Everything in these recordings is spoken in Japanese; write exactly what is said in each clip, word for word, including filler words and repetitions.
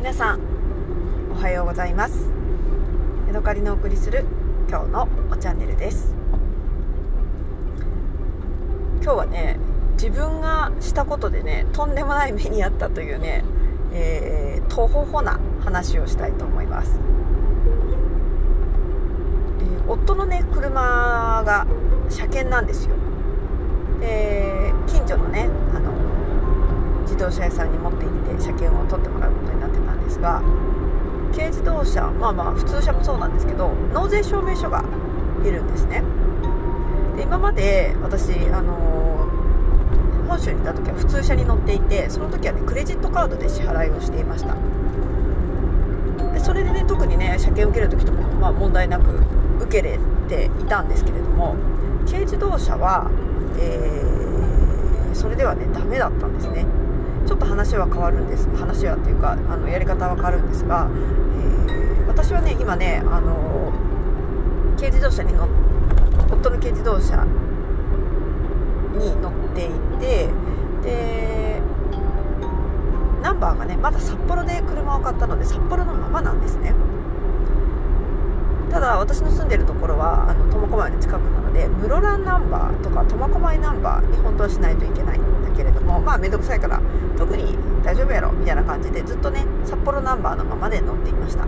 皆さんおはようございます。メドカリのお送りする今日のおチャンネルです。今日はね、自分がしたことでね、とんでもない目にあったというね、えー、とほほな話をしたいと思います。えー、夫のね、車が車検なんですよ。で、近所のね、あの自動車屋さんに持って行って車検を取ってもらうことになってたんですが、軽自動車、まあまあ普通車もそうなんですけど、納税証明書がいるんですね。で、今まで私、あのー、本州にいた時は普通車に乗っていて、その時はね、クレジットカードで支払いをしていました。で、それでね、特にね、車検受ける時とかも、まあ、問題なく受けれていたんですけれども、軽自動車は、えー、それではね、ダメだったんですね。ちょっと話は変わるんです。話はっていうか、あのやり方は変わるんですが、えー、私はね、今ね、あの軽自動車に乗っ夫の軽自動車に乗っていて、でナンバーがね、まだ札幌で車を買ったので札幌のままなんですね。ただ私の住んでるところはあの苫小牧の近くなので、室蘭ナンバーとか苫小牧ナンバーに本当はしないといけないんだけれども、まあ面倒くさいから特に大丈夫やろみたいな感じで、ずっとね札幌ナンバーのままで乗っていました。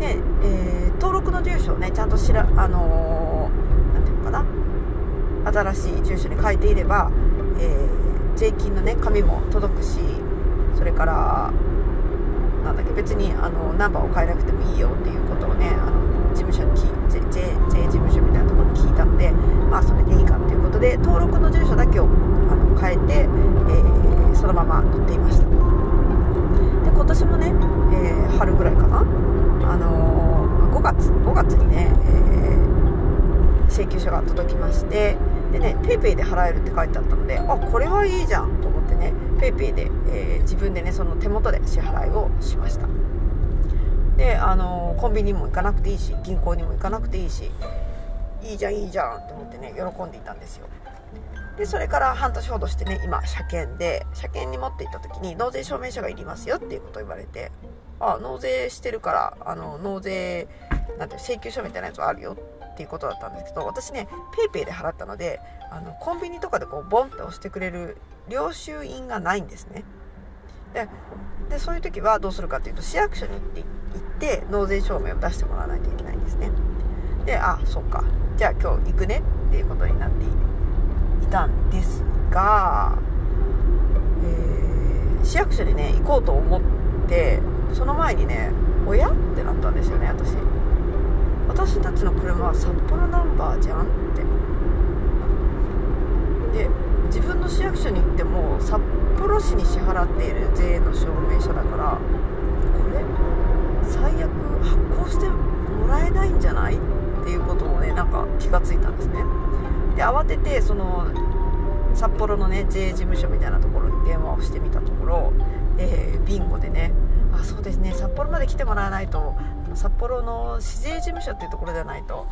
で、えー、登録の住所をね、ちゃんと知らあのー、なんていうのかな、新しい住所に変えていれば、えー、税金のね紙も届くし、それからなんだっけ、別にあのナンバーを変えなくてもいいよっていうことをね、あの事務所に税事務所みたいなところに聞いたので、まあそれでいいかということで、登録の住所だけをあの変えて、えー、そのまま乗っていました。で、今年もね、えー、春ぐらいかな、あのー、ごがつにね、えー、請求書が届きまして、でね、ペイペイで払えるって書いてあったので、あ、これはいいじゃんと思ってね、ペイペイで、えー、自分でね、その手元で支払いをしました。で、あのー、コンビニも行かなくていいし、銀行にも行かなくていいし、いいじゃんいいじゃんって思ってね、喜んでいたんですよ。で、それから半年ほどしてね、今車検で、車検に持っていった時に納税証明書がいりますよっていうことを言われて、あ、納税してるからあの納税なんて請求書みたいなやつはあるよっていうことだったんですけど、私ね、ペイペイで払ったので、あのコンビニとかでこうボンって押してくれる領収印がないんですね。で, でそういう時はどうするかというと、市役所に行って行って納税証明を出してもらわないといけないんですね。で、あ、そうか、じゃあ今日行くねっていうことになっていたんですが、えー、市役所にね行こうと思って、その前にね、おやってなったんですよね。私私たちの車は札幌ナンバーじゃんって。で、自分の市役所に行っても札幌市に支払っている税の証明書だから、これ最悪発行してもらえないんじゃないっていうこともね、なんか気がついたんですね。で、慌ててその札幌のね税事務所みたいなところに電話をしてみたところ、えー、ビンゴでね、あ、そうですね、札幌まで来てもらわないと、札幌の市税事務所っていうところじゃないと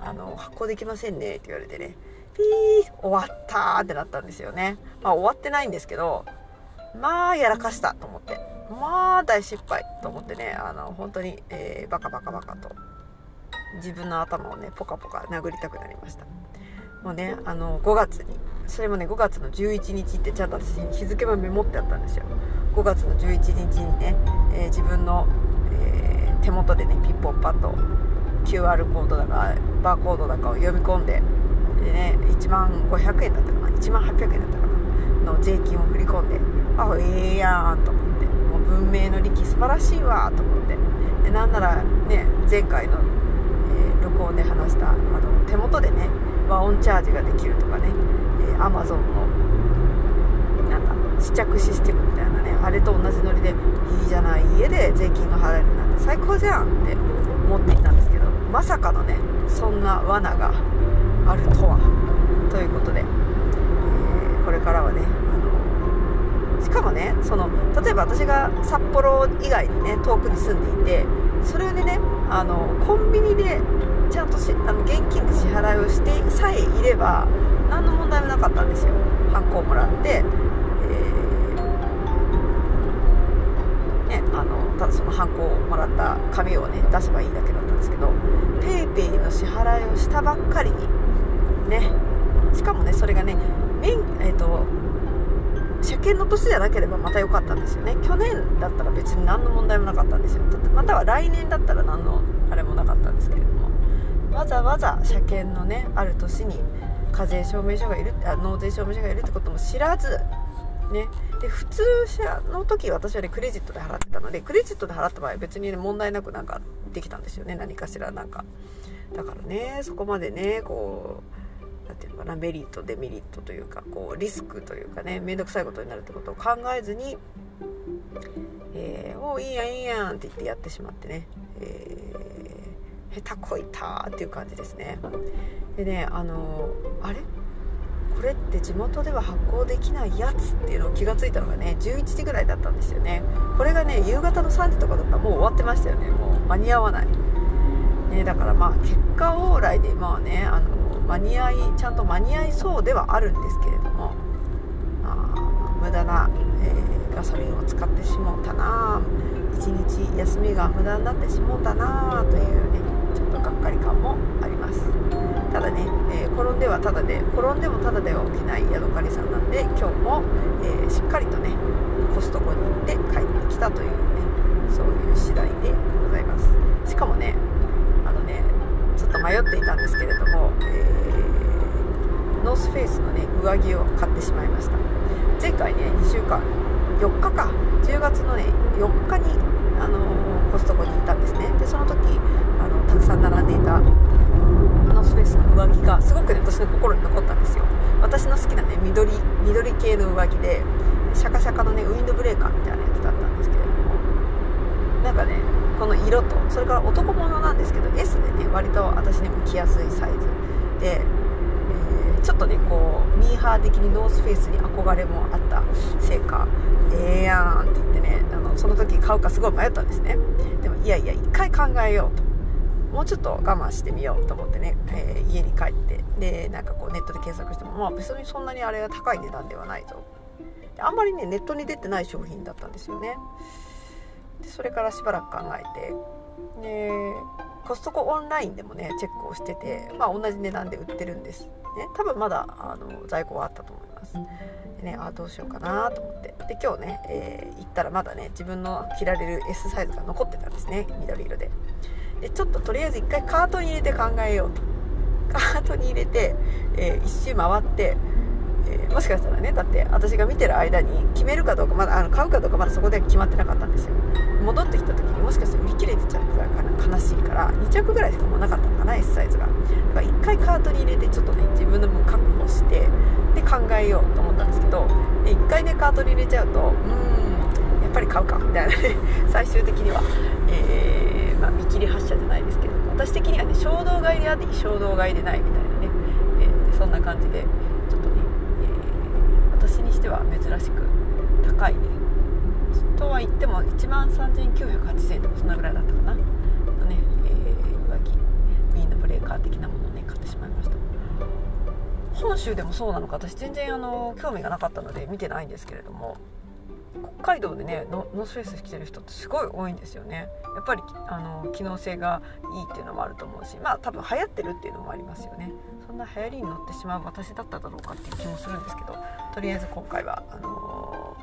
あの発行できませんねって言われてね、ピー、終わったーってなったんですよね。まあ終わってないんですけど、まあやらかしたと思って、まあ大失敗と思ってね、あの本当に、えー、バカバカバカと自分の頭をねポカポカ殴りたくなりました。もうね、あのごがつに、それもねごがつのじゅういちにちって、ちゃんと私日付もメモってあったんですよ。ごがつのじゅういちにちにね、えー、自分の、えー、手元でねピッポッパッと キューアール コードだかバーコードだかを読み込んで、でね、いちまんごひゃくえんだったかな、いちまんはっぴゃくえんだったかなの税金を振り込んで、あ、ええやんと思って、もう文明の利器素晴らしいわと思って、でなんならね、前回の、えー、録音で話したあの手元でね和音チャージができるとかね、えー、Amazon のなんだ試着システムみたいなね、あれと同じノリで、いいじゃない、家で税金が払えるなんて最高じゃんって思っていたんですけど、まさかのね、そんな罠があるとはということで、えー、これからはね、あのしかもね、その例えば私が札幌以外にね遠くに住んでいて、それでね、あのコンビニでちゃんとしあの現金で支払いをしてさえいれば何の問題もなかったんですよ。ハンコをもらって、えーね、あの験の年じゃなければまた良かったんですよね。去年だったら別に何の問題もなかったんですよ。または来年だったら何のあれもなかったんですけれども、わざわざ車検のねある年に課税証明書がいる、あ納税証明書がいるってことも知らずね、で普通車の時私はねクレジットで払ってたので、クレジットで払った場合別に、ね、問題なくなんかできたんですよね、何かしらなんか。だからねそこまでねこうなんていうのかな、メリットデメリットというかこうリスクというかね、面倒くさいことになるってことを考えずに、えー、おーいいやいいやんって言ってやってしまってね、えー、下手こいたっていう感じですね。でねあのー、あれこれって地元では発行できないやつっていうのを気がついたのがねじゅういちじぐらいだったんですよね。これがね夕方のさんじとかだったらもう終わってましたよね。もう間に合わない、ね、だからまあ結果往来でまあねあの間に合いちゃんと間に合いそうではあるんですけれども、あ無駄な、えー、ガソリンを使ってしもうたな、一日休みが無駄になってしもうたなというねちょっとがっかり感もあります。ただね、えー、転んではただで転んでもただでは起きないヤドカリさんなんで、今日も、えー、しっかりとねコストコに行って帰ってきたというね、そういう次第でございます。しかもねあのねちょっと迷っていたんですけれども、えー、ノースフェイスのね上着を買ってしまいました。前回ねにしゅうかんよっかかじゅうがつのねよっかに、あのー、コストコに行ったんですね。でその時あのたくさん並んでいたノースフェイスの上着がすごくね私の心に残ったんですよ。私の好きなね緑緑系の上着でシャカシャカのねウィンドブレーカーみたいなやつだったんですけれども、なんかねこの色とそれから男物なんですけど S でね割と私ね着やすいサイズで、えー、ちょっとねこうミーハー的にノースフェイスに憧れもあったせいか、ええー、やんって言ってねあのその時買うかすごい迷ったんですね。でもいやいや一回考えようと、もうちょっと我慢してみようと思ってね、えー、家に帰ってでなんかこうネットで検索しても、まあ、別にそんなにあれは高い値段ではないと、あんまりねネットに出てない商品だったんですよね。でそれからしばらく考えて、ね、コストコオンラインでもねチェックをしてて、まあ、同じ値段で売ってるんです、ね、多分まだあの在庫はあったと思います。で、ね、あどうしようかなと思って、で今日ね、えー、行ったらまだね自分の着られる S サイズが残ってたんですね、緑色で。でちょっととりあえず一回カートに入れて考えようと、カートに入れて、えー、一周回って、えー、もしかしたらねだって私が見てる間に決めるかどうかまだあの買うかどうかまだそこで決まってなかったんですよ。戻ってきた時にもしかしたら売り切れてちゃったから悲しいから、に着ぐらいしかもなかったのかな S サイズが。だから一回カートに入れてちょっとね自分の分確保してで考えようと思ったんですけど、で一回ねカートに入れちゃうとうーんやっぱり買うかみたいなね最終的には、えーまあ、見切り発車じゃないですけど私的にはね衝動買いであり衝動買いでないみたいなね、えー、そんな感じでちょっとね、えー、私にしては珍しく高いねとは言ってもいちまんさんぜんきゅうひゃくはちじゅうえんとかそんなぐらいだったかなのね、えー、上着ウィンドブレーカー的なものをね買ってしまいました。本州でもそうなのか私全然あの興味がなかったので見てないんですけれども、北海道でねノースフェイス着てる人ってすごい多いんですよね。やっぱりあの機能性がいいっていうのもあると思うし、まあ多分流行ってるっていうのもありますよね。そんな流行りに乗ってしまう私だっただろうかっていう気もするんですけど、とりあえず今回はあの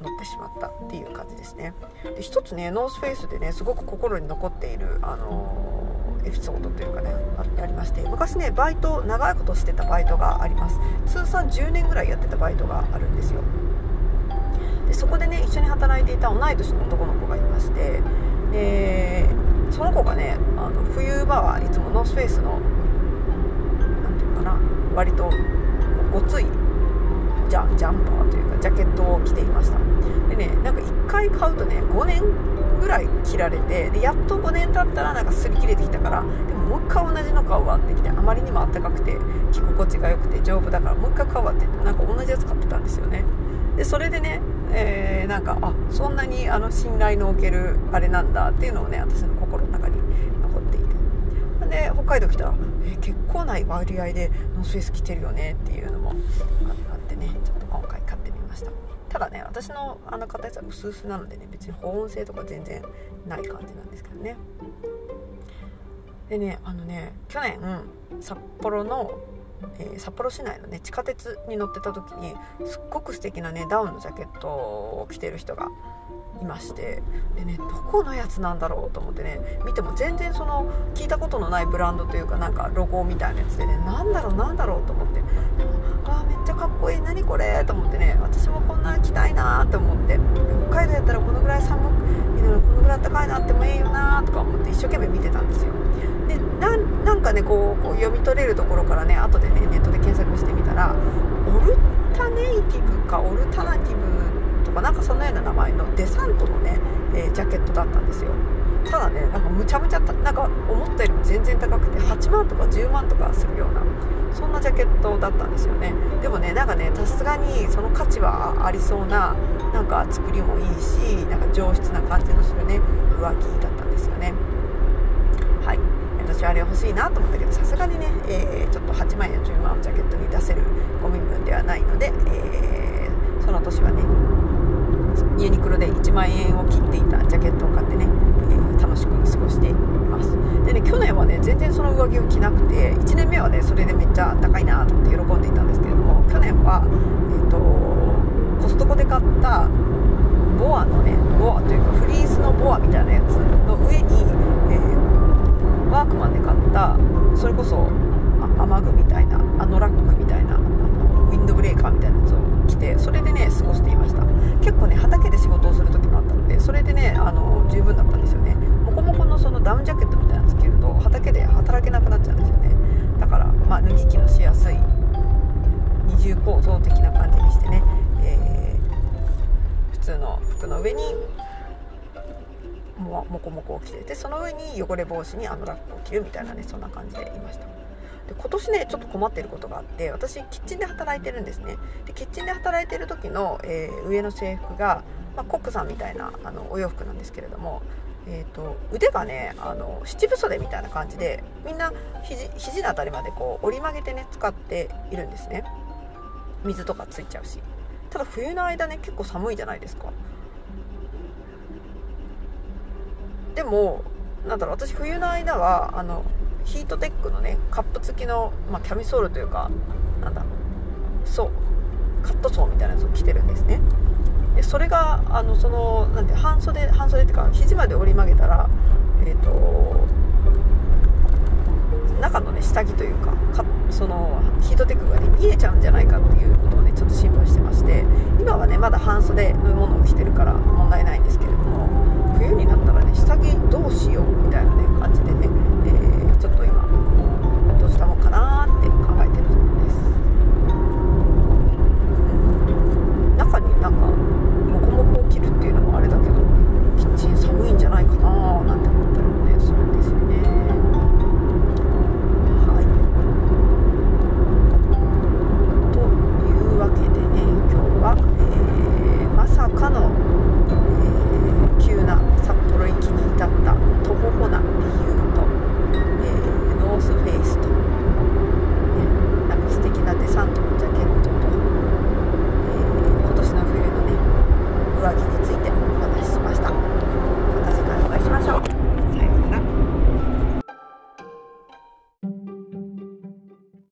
ー、乗ってしまったっていう感じですね。で一つねノースフェイスでねすごく心に残っているあのーエピソードというかねありまして、昔ねバイト長いことしてたバイトがあります。通算じゅうねんぐらいやってたバイトがあるんですよ。でそこでね一緒に働いていた同い年の男の子がいまして、でその子がねあの冬場はいつもノースフェイスのなんていうかな割とごついジャ、ジャンパーというかジャケットを着ていました。でねなんかいっかい買うとねごねんぐらい着られて、でやっとごねん経ったらなんか擦り切れてきたから、でももういっかい同じの買うわってきて、あまりにもあったかくて着心地が良くて丈夫だからもういっかい買うわって言ってなんか同じやつ買ってたんですよね。でそれでね、えー、なんかあそんなにあの信頼のおけるあれなんだっていうのをね私の心の中に残っていて、で北海道来たら、えー、結構な割合でノースフェイス着てるよねっていうのもあってねちょっと今回買ってみました。ただね私のあの形は薄々なのでね別に保温性とか全然ない感じなんですけどね。でねあのね去年札幌のえー、札幌市内の、ね、地下鉄に乗ってた時にすっごく素敵なねダウンのジャケットを着てる人がいまして、で、ね、どこのやつなんだろうと思ってね見ても全然その聞いたことのないブランドというかなんかロゴみたいなやつでね、なんだろうなんだろうと思って、あーめっちゃかっこいい、何これと思ってね、私もこんなん着たいなと思って、北海道やったらこのぐらい寒いのにこのぐらい暖かいなってもいいよなとか思って一生懸命見てたんですよ。で な, なんかねこ う, こう読み取れるところからね後でねネットで検索してみたらオルタネイティブかオルタナティブとかなんかそんなような名前のデサントのね、えー、ジャケットだったんですよ。ただねなんかむちゃむちゃなんか思ったよりも全然高くてはちまんとかじゅうまんとかするようなそんなジャケットだったんですよね。でもねなんかねさすがにその価値はありそうな、なんか作りもいいしなんか上質な感じのするね上着だったんですよね。はい、私はあれ欲しいなと思ったけどさすがにね、えー、ちょっとはちまんやじゅうまんのジャケットに出せるご身分ではないので、えー、その年はねユニクロでいちまんえんを切っていたジャケットを買ってね、えー、楽しく過ごしています。でね去年はね全然その上着を着なくていちねんめはねそれでめっちゃ高いなと思って喜んでいたんですけれども、去年は、えー、とコストコで買ったボアのねボアというかフリースのボアみたいなやつの上に、えー、ワークマンで買ったそれこそ雨具みたいなあのラックみたいなあのウィンドブレーカーみたいなやつを着てそれでね過ごしていました。結構ね畑で仕事をする時もあったのでそれでねあの十分だったんですよね。モコモコのそのダウンジャケットみたいなの着ると畑で働けなくなっちゃうんですよね。だから、まあ、脱ぎ着のしやすい二重構造的な感じにしてね、えー、普通の服の上にもモコモコを着ててその上に汚れ防止にあのラップを着るみたいなねそんな感じでいました。で今年ねちょっと困っていることがあって、私キッチンで働いてるんですね。でキッチンで働いてる時の、えー、上の制服が、まあ、コックさんみたいなあのお洋服なんですけれども、えー、と腕がねあの七分袖みたいな感じでみんな 肘, 肘のあたりまでこう折り曲げてね使っているんですね。水とかついちゃうし。ただ冬の間ね結構寒いじゃないですか。でもなんだろう、私冬の間はあのヒートテックのねカップ付きの、まあ、キャミソールというかなんだそうカットソーみたいなやつを着てるんですね。でそれがあのそのなんて半袖半袖っていうか肘まで折り曲げたら、えー、と中のね下着というかかそのヒートテックがね見えちゃうんじゃないかっていうことをねちょっと心配してまして、今はねまだ半袖のものを着てるから